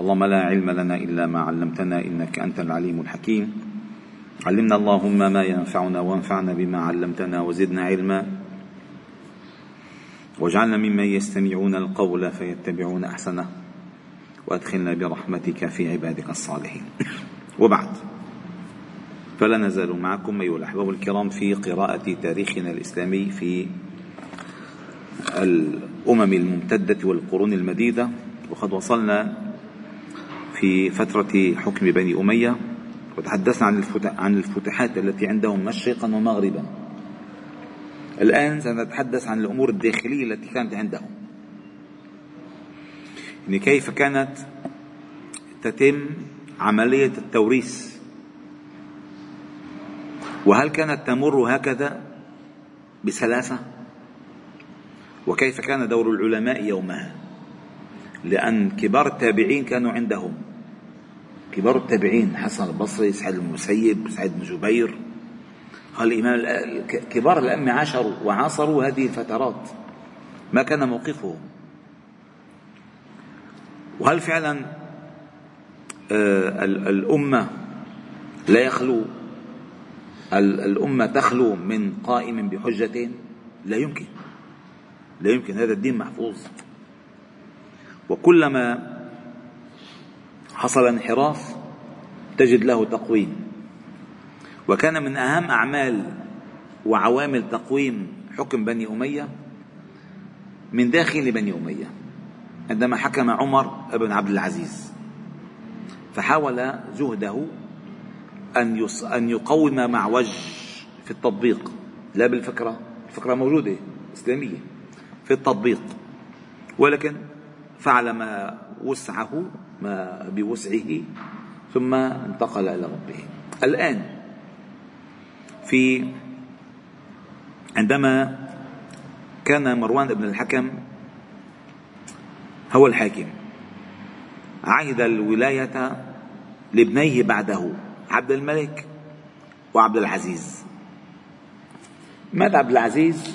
اللهم لا علم لنا إلا ما علمتنا إنك أنت العليم الحكيم. علمنا اللهم ما ينفعنا وانفعنا بما علمتنا وزدنا علما، واجعلنا ممن يستمعون القول فيتبعون أحسنه، وأدخلنا برحمتك في عبادك الصالحين. وبعد، فلا نزال معكم أيها الأحباب الكرام في قراءة تاريخنا الإسلامي في الأمم الممتدة والقرون المديدة، وقد وصلنا في فترة حكم بني أمية، وتحدثنا عن الفتوحات التي عندهم مشرقا ومغربا. الآن سنتحدث عن الأمور الداخلية التي كانت عندهم، يعني كيف كانت تتم عملية التوريث، وهل كانت تمر هكذا بسلاسة، وكيف كان دور العلماء يومها، لأن كبار التابعين كانوا عندهم. كبار التابعين حسن البصري، سعيد المسيب، سعيد بن جبير، قال الإمام، كبار الأئمة عاشروا وعاصروا هذه الفترات، ما كان موقفهم؟ وهل فعلا الأمة لا يخلو، الأمة تخلو من قائم بحجة؟ لا يمكن، لا يمكن، هذا الدين محفوظ. وكلما حصل انحراف تجد له تقويم، وكان من أهم أعمال وعوامل تقويم حكم بني أمية من داخل بني أمية. عندما حكم عمر بن عبد العزيز فحاول جهده أن يقوم مع وجه في التطبيق، لا بالفكرة، الفكرة موجودة إسلامية، في التطبيق، ولكن فعل ما وسعه، ما بوسعه، ثم انتقل إلى ربه. الآن عندما كان مروان بن الحكم هو الحاكم، عهد الولاية لابنيه بعده، عبد الملك وعبد العزيز. مات عبد العزيز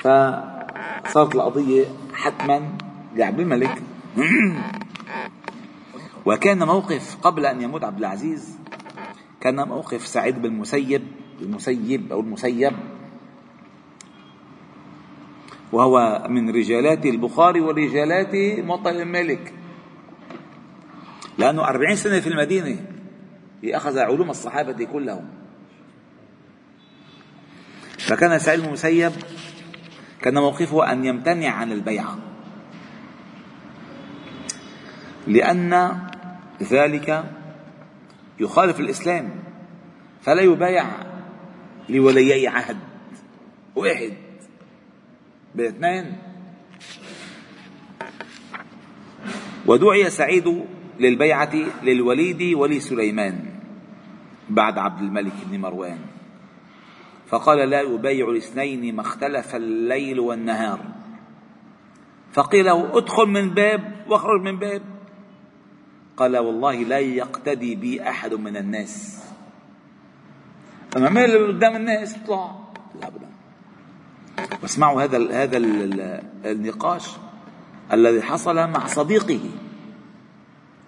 فصارت القضية حتما لعبد الملك. وكان موقف قبل أن يموت عبد العزيز، كان موقف سعيد بن المسيب، وهو من رجالات البخاري ورجالات موطأ المالك، لأنه 40 سنة في المدينة أخذ علوم الصحابة كلهم. فكان سعيد بن المسيب كان موقفه أن يمتنع عن البيعة، لأن ذلك يخالف الإسلام، فلا يبايع لوليي عهد واحد بل اثنين. ودعي سعيد للبيعة للوليد ولسليمان بعد عبد الملك بن مروان، فقال: لا أبايع الاثنين ما اختلف الليل والنهار. فقيل له: ادخل من باب واخرج من باب. قال: والله لا يقتدي بي أحد من الناس. أمام قدام الناس اطلع لا أبدا. واسمعوا هذا النقاش الذي حصل مع صديقه.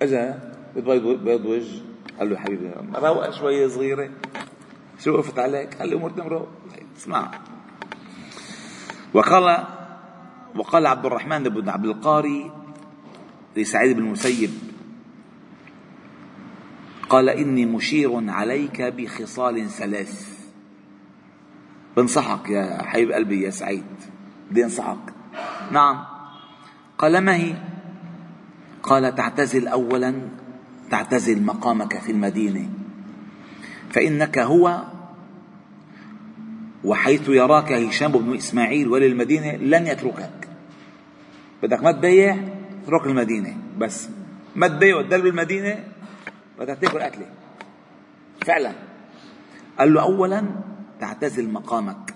أجا بيض وجه، قال له: حبيبي روقة شوية صغيرة، شو وقفت عليك؟ قال له: أمور تمرق. اسمع. وقال عبد الرحمن بن عبد القاري لسعيد بن المسيب، قال: إني مشير عليك بخصال 3. بنصحك يا حبيب قلبي يا سعيد، بدي أنصحك. نعم. قال: ما هي؟ قال: تعتزل أولا، تعتزل مقامك في المدينة، فإنك هو وحيث يراك هشام بن إسماعيل ولي المدينة لن يتركك. بدك ما تبيع، اترك المدينة، بس ما تبيع وتضل بالمدينة بدك تاكل قتلة. فعلا قال له: أولا تعتزل مقامك،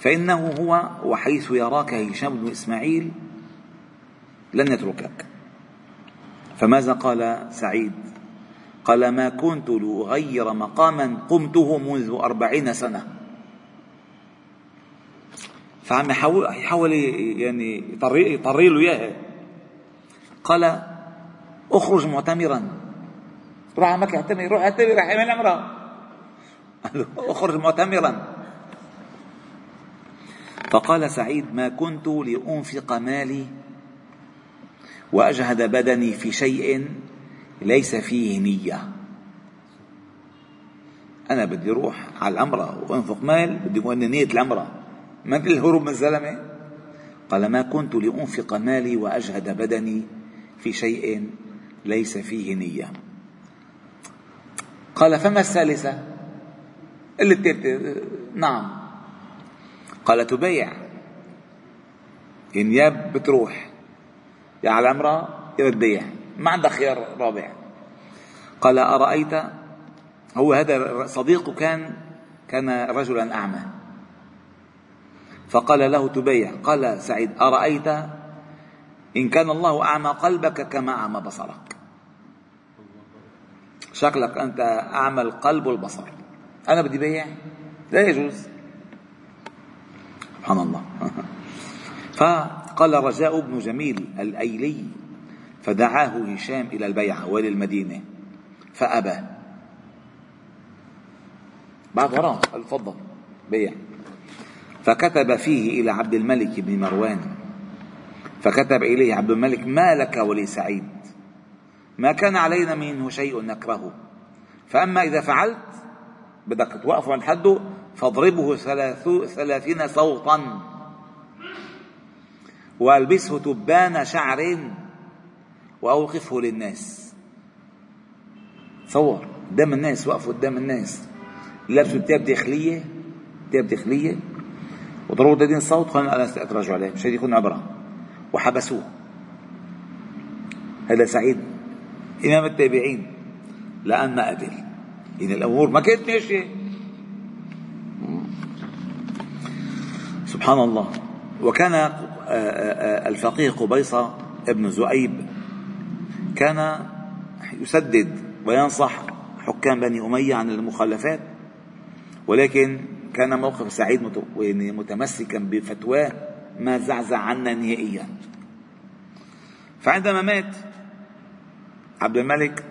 فإنه هو وحيث يراك هشام بن إسماعيل لن يتركك. فماذا قال سعيد؟ قال: ما كنت لأغير مقاما قمته منذ 40 سنة. فعم يحاول يعني يطري له إياها. قال اخرج معتمرا. روح على مكة اعتمر، روح اعتمر، راح يعمل عمره. قال له اخرج معتمرا. فقال سعيد: ما كنت لأنفق مالي وأجهد بدني في شيء ليس فيه نية. أنا بدي روح على العمرة وأنفق مال، بدي يكون نية العمرة، ما أنت الهروب من الزلمة. قال: ما كنت لأنفق مالي وأجهد بدني في شيء ليس فيه نية. قال: فما الثالثة؟ اللي الثالثة نعم. قال: تبيع، إن ياب بتروح يا على العمرة يا بتبيع، ما عندها خيار رابع. قال: أرأيت، هو هذا صديقه كان رجلا أعمى، فقال له: تبيع. قال سعيد: أرأيت إن كان الله أعمى قلبك كما أعمى بصرك. شكلك أنت أعمى القلب والبصر، أنا بدي بيع، لا يجوز. سبحان الله. فقال رجاء بن جميل الأيلي: فدعاه هشام إلى البيعة وللمدينة فأبى. بعد وراه قال: تفضل بيع. فكتب فيه إلى عبد الملك بن مروان، فكتب إليه عبد الملك: ما لك ولسعيد؟ ما كان علينا منه شيء نكرهه، فأما إذا فعلت بدك توقف عند حده فاضربه 30 صوتا والبسه تبان شعر وأوقفه للناس. تصور قدام الناس، وقفوا قدام الناس، لابسوا تياب داخلية وضربوا 30 صوت. قالوا: أنا سأتراجع عليه مشان يكون عبرة، وحبسوه. هذا سعيد إمام التابعين، لأن قتل، إن الأمور ما كانت ماشية. سبحان الله. وكان الفقيه قبيصة ابن زؤيب كان يسدد وينصح حكام بني أمية عن المخالفات، ولكن كان موقف سعيد متمسكا بفتواه، ما زعزع عنا نهائيا. فعندما مات عبد الملك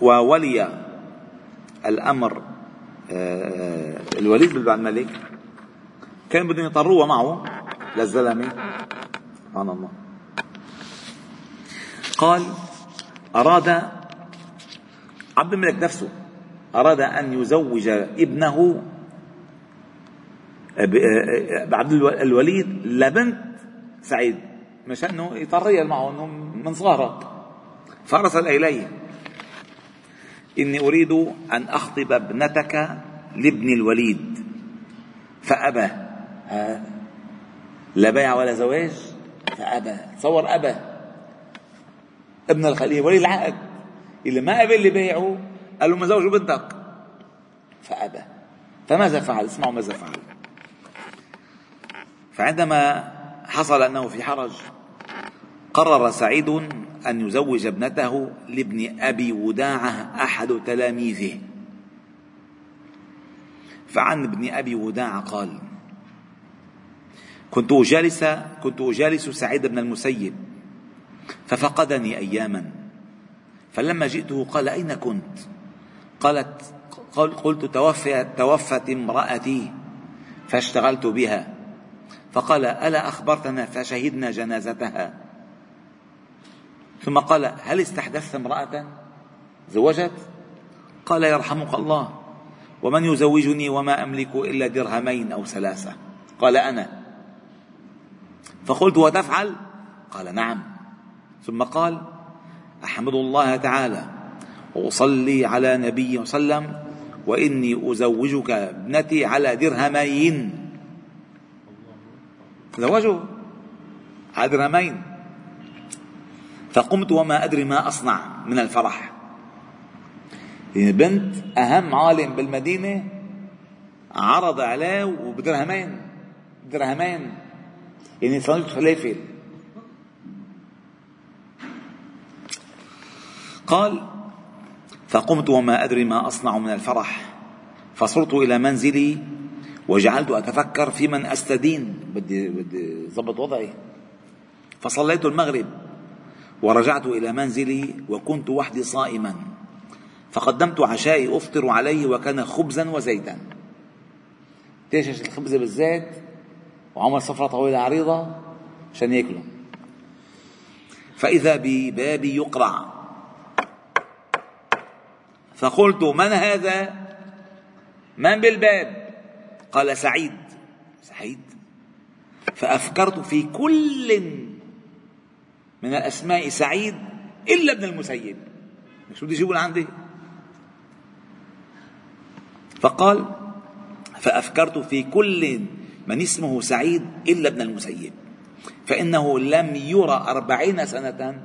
وولي الأمر الوليد بن عبد الملك، كان بدهم يطروه معه للزلمة. سبحان الله. قال: أراد عبد الملك نفسه أراد أن يزوج ابنه عبد الوليد لبنت سعيد، مشانه يطريها معه من صغرها. فأرسل إليه: إني أريد أن أخطب ابنتك لابن الوليد. فأبى. لا بيع ولا زواج، فأبى. تصور، أبى ابن الخليل ولي العقد، اللي ما قبل اللي بيعه قال له: ما زوجوا بنتك. فأبى. فماذا فعل؟ اسمعوا ماذا فعل. فعندما حصل أنه في حرج، قرر سعيد أن يزوج ابنته لابن أبي وداعة أحد تلاميذه. فعن ابن أبي وداعة قال: كنت أجالس سعيد بن المسيب ففقدني أياما، فلما جئته قال: أين كنت؟ قلت: توفت امرأتي فاشتغلت بها. فقال: ألا أخبرتنا فشهدنا جنازتها؟ ثم قال: هل استحدثت امرأة زوجت؟ قال: يرحمك الله، ومن يزوجني وما أملك إلا 2 درهم أو 3. قال: أنا. فقلت: وتفعل؟ قال: نعم. ثم قال: أحمد الله تعالى وأصلي على نبيه صلى الله عليه وسلم، وإني أزوجك ابنتي على 2 درهم. زوجه على 2 درهم. فقمت وما أدري ما أصنع من الفرح. بنت أهم عالم بالمدينة عرض عليه وبدرهمين، يعني صندوق فلافل. قال: فقمت وما أدري ما أصنع من الفرح، فصرت إلى منزلي وجعلت أتفكر في من أستدين، بدي ضبط وضعي. فصليت المغرب ورجعت إلى منزلي وكنت وحدي صائما، فقدمت عشائي أفطر عليه وكان خبزا وزيتا. تشش الخبز بالزيت وعمل سفرة طويلة عريضة عشان يأكله. فإذا ببابي يقرع، فقلت من هذا؟ من بالباب؟ قال سعيد. سعيد؟ فأفكرت في كل من الأسماء سعيد إلا ابن المسيب، شو بدي يجيبوا لعندي؟ فقال فأفكرت في كل من اسمه سعيد إلا ابن المسيب، فإنه لم يرى 40 سنة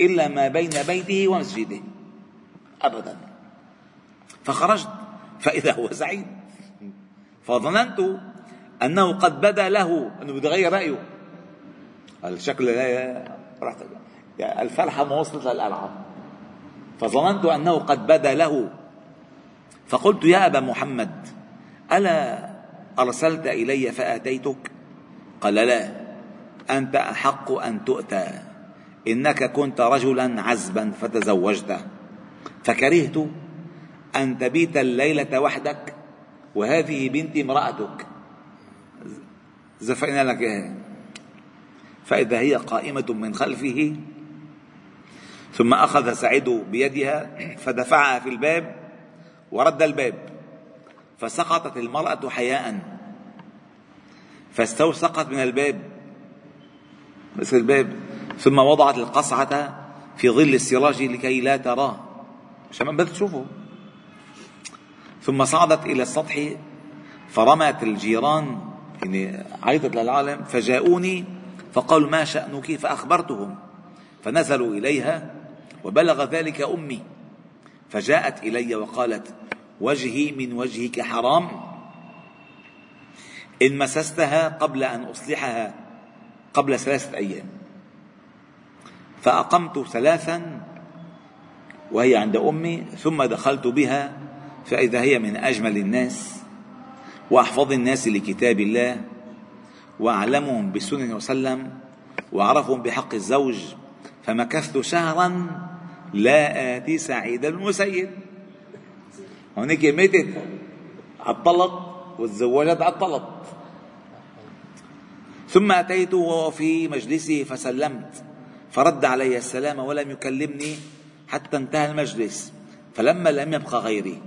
إلا ما بين بيته ومسجده أبدا. فخرجت فإذا هو سعيد، فظننت أنه قد بدا له أنه بده يغير رأيه، الشكل رحت يعني الفرحة ما وصلت للألعاب، فظننت أنه قد بدا له، فقلت يا أبا محمد ألا أرسلت إلي فآتيتك؟ قال لا، أنت أحق أن تؤتى، إنك كنت رجلا عزبا فتزوجت، فكرهت أن تبيت الليلة وحدك، وهذه بنتي امرأتك، زفعنا لك إياها. فإذا هي قائمة من خلفه، ثم أخذ سعيد بيدها فدفعها في الباب ورد الباب، فسقطت المرأة حياء فاستوسقت من الباب مثل الباب، ثم وضعت القصعة في ظل السراج لكي لا تراه عشان ما تشوفه، ثم صعدت إلى السطح فرمت الجيران، يعني عيطت للعالم، فجاءوني فقالوا ما شأنك؟ فأخبرتهم، فنزلوا إليها وبلغ ذلك أمي، فجاءت إلي وقالت وجهي من وجهك حرام، إن مسستها قبل أن أصلحها قبل 3 أيام. فأقمت 3 وهي عند أمي، ثم دخلت بها فإذا هي من أجمل الناس وأحفظ الناس لكتاب الله، وأعلمهم بالسنة وسلم، وأعرفهم بحق الزوج، فمكثت شهرا لا آتي سعيد المسيب. هناك ماتت عطلت وتزوجت عطلت. ثم أتيت وهو في مجلسه فسلمت، فرد علي السلام ولم يكلمني حتى انتهى المجلس، فلما لم يبق غيري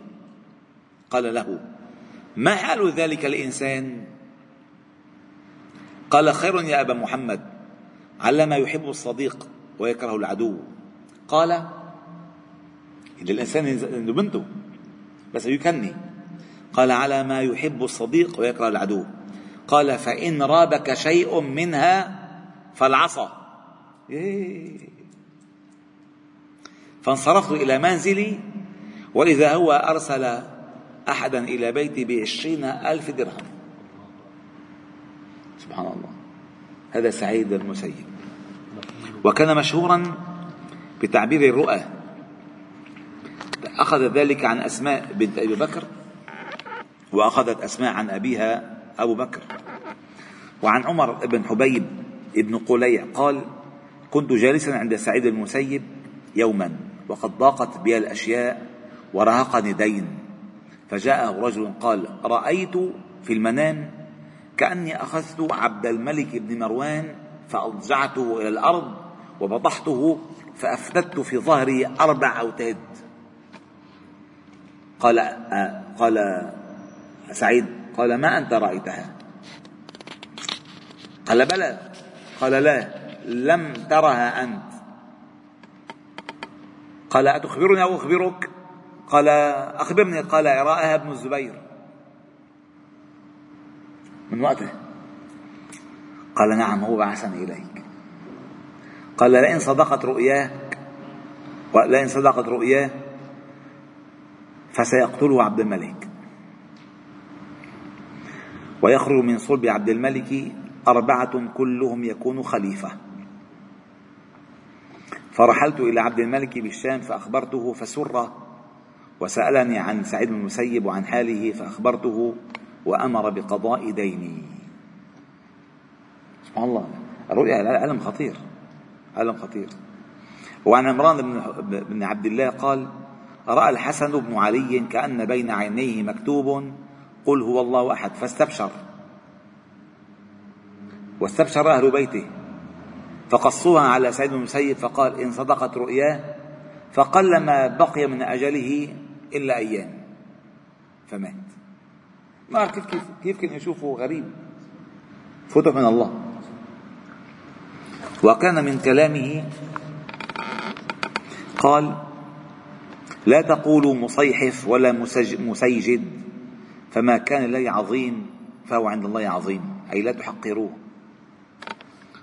قال له ما حال ذلك الإنسان؟ قال خير يا أبا محمد، علما يحب الصديق ويكره العدو. قال إن الإنسان عنده بنته بس يكني، قال على ما يحب الصديق ويكره العدو. قال فإن رابك شيء منها فالعصا. فانصرفت إلى منزلي، وإذا هو أرسل أحدا إلى بيتي ب20,000 درهم. سبحان الله، هذا سعيد المسيب، وكان مشهورا بتعبير الرؤى، أخذ ذلك عن أسماء بنت أبي بكر، وأخذت أسماء عن أبيها أبو بكر، وعن عمر بن حبيب بن قليع قال كنت جالسا عند سعيد المسيب يوما وقد ضاقت بي الأشياء ورهقني دين، فجاءه رجل قال رأيت في المنام كأني أخذت عبد الملك بن مروان فأضجعته إلى الأرض وبطحته فأفتدت في ظهري 4 أوتاد. قال سعيد قال ما أنت رأيتها؟ قال بلى. قال لا، لم ترها أنت. قال أتخبرني أو أخبرك؟ قال أخبرني. قال رآها ابن الزبير من وقته. قال نعم، هو بعثني إليك. قال لئن صدقت رؤياه فسيقتله عبد الملك، ويخرج من صلب عبد الملك 4 كلهم يكون خليفة. فرحلت إلى عبد الملك بالشام فأخبرته فسر، وسألني عن سعيد بن المسيب وعن حاله فأخبرته، وأمر بقضاء ديني. سبحان الله، الرؤيا علم خطير، علم خطير. وعن عمران بن عبد الله قال: رأى الحسن بن علي كأن بين عينيه مكتوب قل هو الله أحد، فاستبشر، واستبشر أهل بيته، فقصوها على سعيد بن المسيب فقال: إن صدقت رؤياه فقلما بقي من أجله إلا أيام فمات. ما أعرف كيف كان يشوفه غريب، فتح من الله. وكان من كلامه قال: لا تقولوا مصيحف ولا مسيجد، فما كان لي عظيم فهو عند الله عظيم، أي لا تحقروه.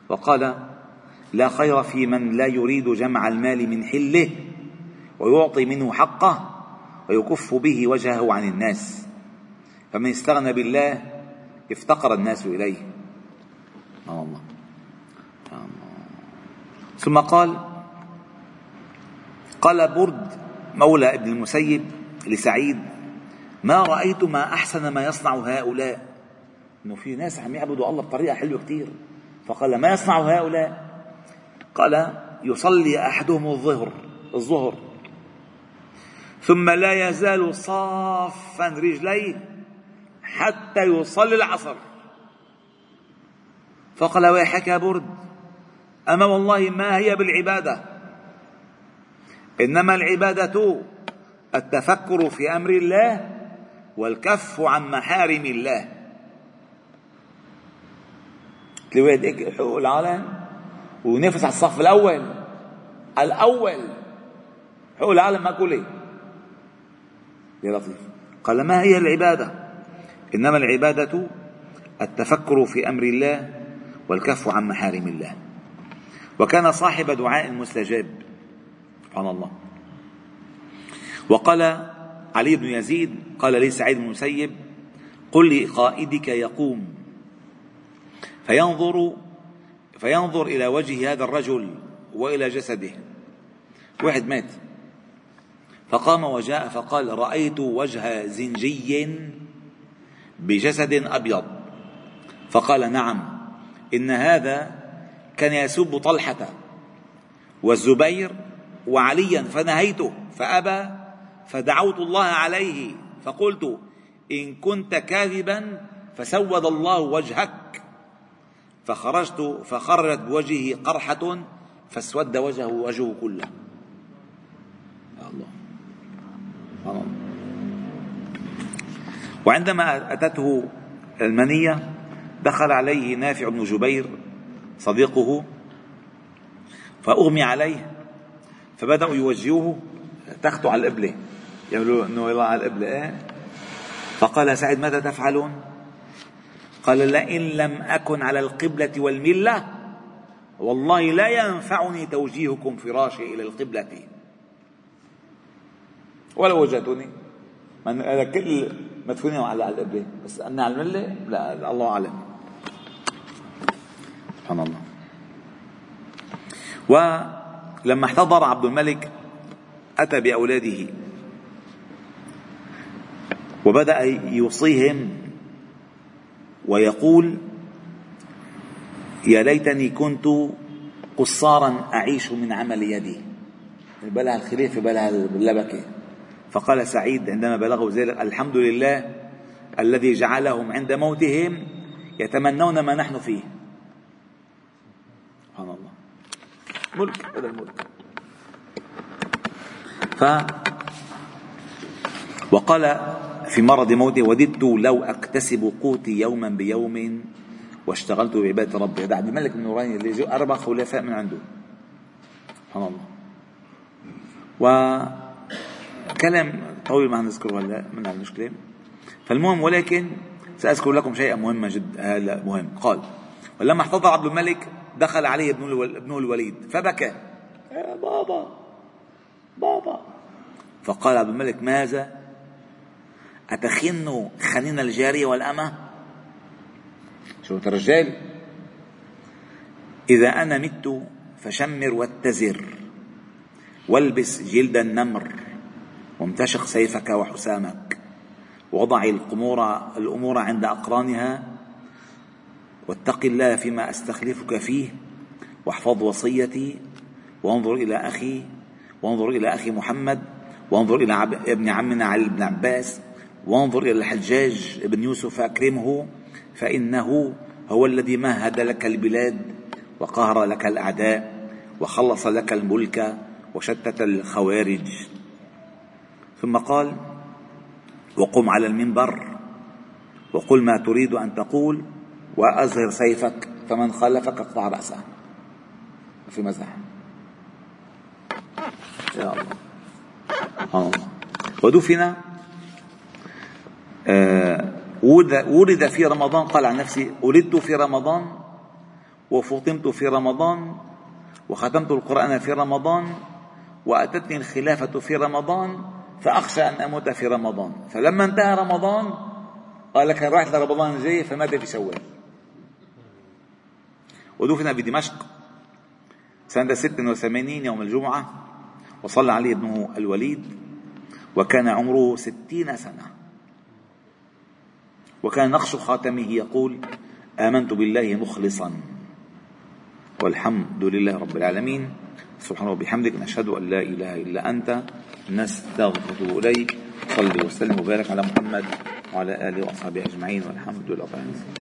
وقال: لا خير في من لا يريد جمع المال من حله ويعطي منه حقه ويكف به وجهه عن الناس، فمن استغنى بالله افتقر الناس إليه. الله. ثم قال برد مولى ابن المسيب لسعيد: ما رأيت ما أحسن ما يصنع هؤلاء، إنه في ناس عم يعبدوا الله بطريقة حلوة كتير. فقال: ما يصنع هؤلاء؟ قال: يصلي أحدهم الظهر ثم لا يزال صافا رجليه حتى يصلي العصر. فقال: ويحك يا برد، أما والله ما هي بالعبادة، إنما العبادة التفكر في أمر الله والكف عن محارم الله. الواحد هيك يحقق العالم وينافس على الصف الأول حقوق العالم ما كله يا لطيف. قال: ما هي العبادة، إنما العبادة التفكر في أمر الله والكف عن محارم الله. وكان صاحب دعاء مستجاب، سبحان الله. وقال علي بن يزيد: قال لي سعيد بن المسيب: قل لقائدك يقوم، فينظر إلى وجه هذا الرجل وإلى جسده. واحد مات فقام وجاء فقال: رأيت وجه زنجي بجسد أبيض. فقال: نعم، إن هذا كان يسب طلحة والزبير وعليا فنهيته فأبى، فدعوت الله عليه فقلت: إن كنت كاذبا فسود الله وجهك، فخرجت بوجهه قرحة فاسود وجهه كله. يا الله. الله. وعندما أتته المنية دخل عليه نافع بن جبير صديقه فأغمي عليه، فبدأوا يوجهوه تخته على القبلة، يقولوا إنه يلا على القبلة فقال سعيد: ماذا تفعلون؟ قال: لئن لم أكن على القبلة والملة والله لا ينفعني توجيهكم فراشي إلى القبلة ولا وجدتني. هذا كل مدفونين على القبلة، بس أنا على الملة لا، الله أعلم. سبحان الله. ولما احتضر عبد الملك أتى بأولاده وبدأ يوصيهم ويقول: يا ليتني كنت قصارا أعيش من عمل يدي. بلها الخليفة بلها اللبكة. فقال سعيد عندما بلغوا ذلك: الحمد لله الذي جعلهم عند موتهم يتمنون ما نحن فيه. سبحان الله. ملك، هذا الملك. وقال في مرض موته: وددت لو أكتسب قوتي يوما بيوم واشتغلت بعبادة ربي. هذا عبد الملك بن نوراني اللي جاء 4 خلفاء من عنده. سبحان الله. وكلام طويل ما هنذكره هلا من على المشكلة. فالمهم، ولكن سأذكر لكم شيئا مهما جدا هلا مهم. قال: ولما احتضر عبد الملك دخل عليه ابنه الوليد فبكى: يا بابا بابا. فقال عبد الملك: ماذا أتخن خنين الجارية والأمة؟ شو الرجال؟ إذا أنا مت فشمر واتزر، والبس جلد النمر، وامتشق سيفك وحسامك، وضع الأمور عند أقرانها، واتق الله فيما أستخلفك فيه، واحفظ وصيتي، وانظر إلى أخي، وانظر إلى أخي محمد، وانظر إلى ابن عمنا علي بن عباس، وانظر إلى الحجاج بن يوسف فأكرمه، فإنه هو الذي مهد لك البلاد وقهر لك الأعداء وخلص لك الملك وشتت الخوارج. ثم قال: وقم على المنبر وقل ما تريد أن تقول وأزهر سيفك، فمن خالفك اقطع رأسه. في مزح يا الله. ودفن ولد في رمضان. قال عن نفسي: ولدت في رمضان، وفطمت في رمضان، وختمت القرآن في رمضان، وأتتني الخلافة في رمضان، فأخشى أن أموت في رمضان. فلما انتهى رمضان قال: لك راحت لرمضان الجاي، فمات في شوال. ودفن بدمشق سنة 86 يوم الجمعة، وصلى عليه ابنه الوليد، وكان عمره 60 سنة. وكان نقش خاتمه يقول: آمنت بالله مخلصا والحمد لله رب العالمين، سبحانه وبحمدك، نشهد أن لا إله إلا أنت، نستغفر إليك. صلي وسلم وبارك على محمد وعلى آله وأصحابه أجمعين، والحمد لله.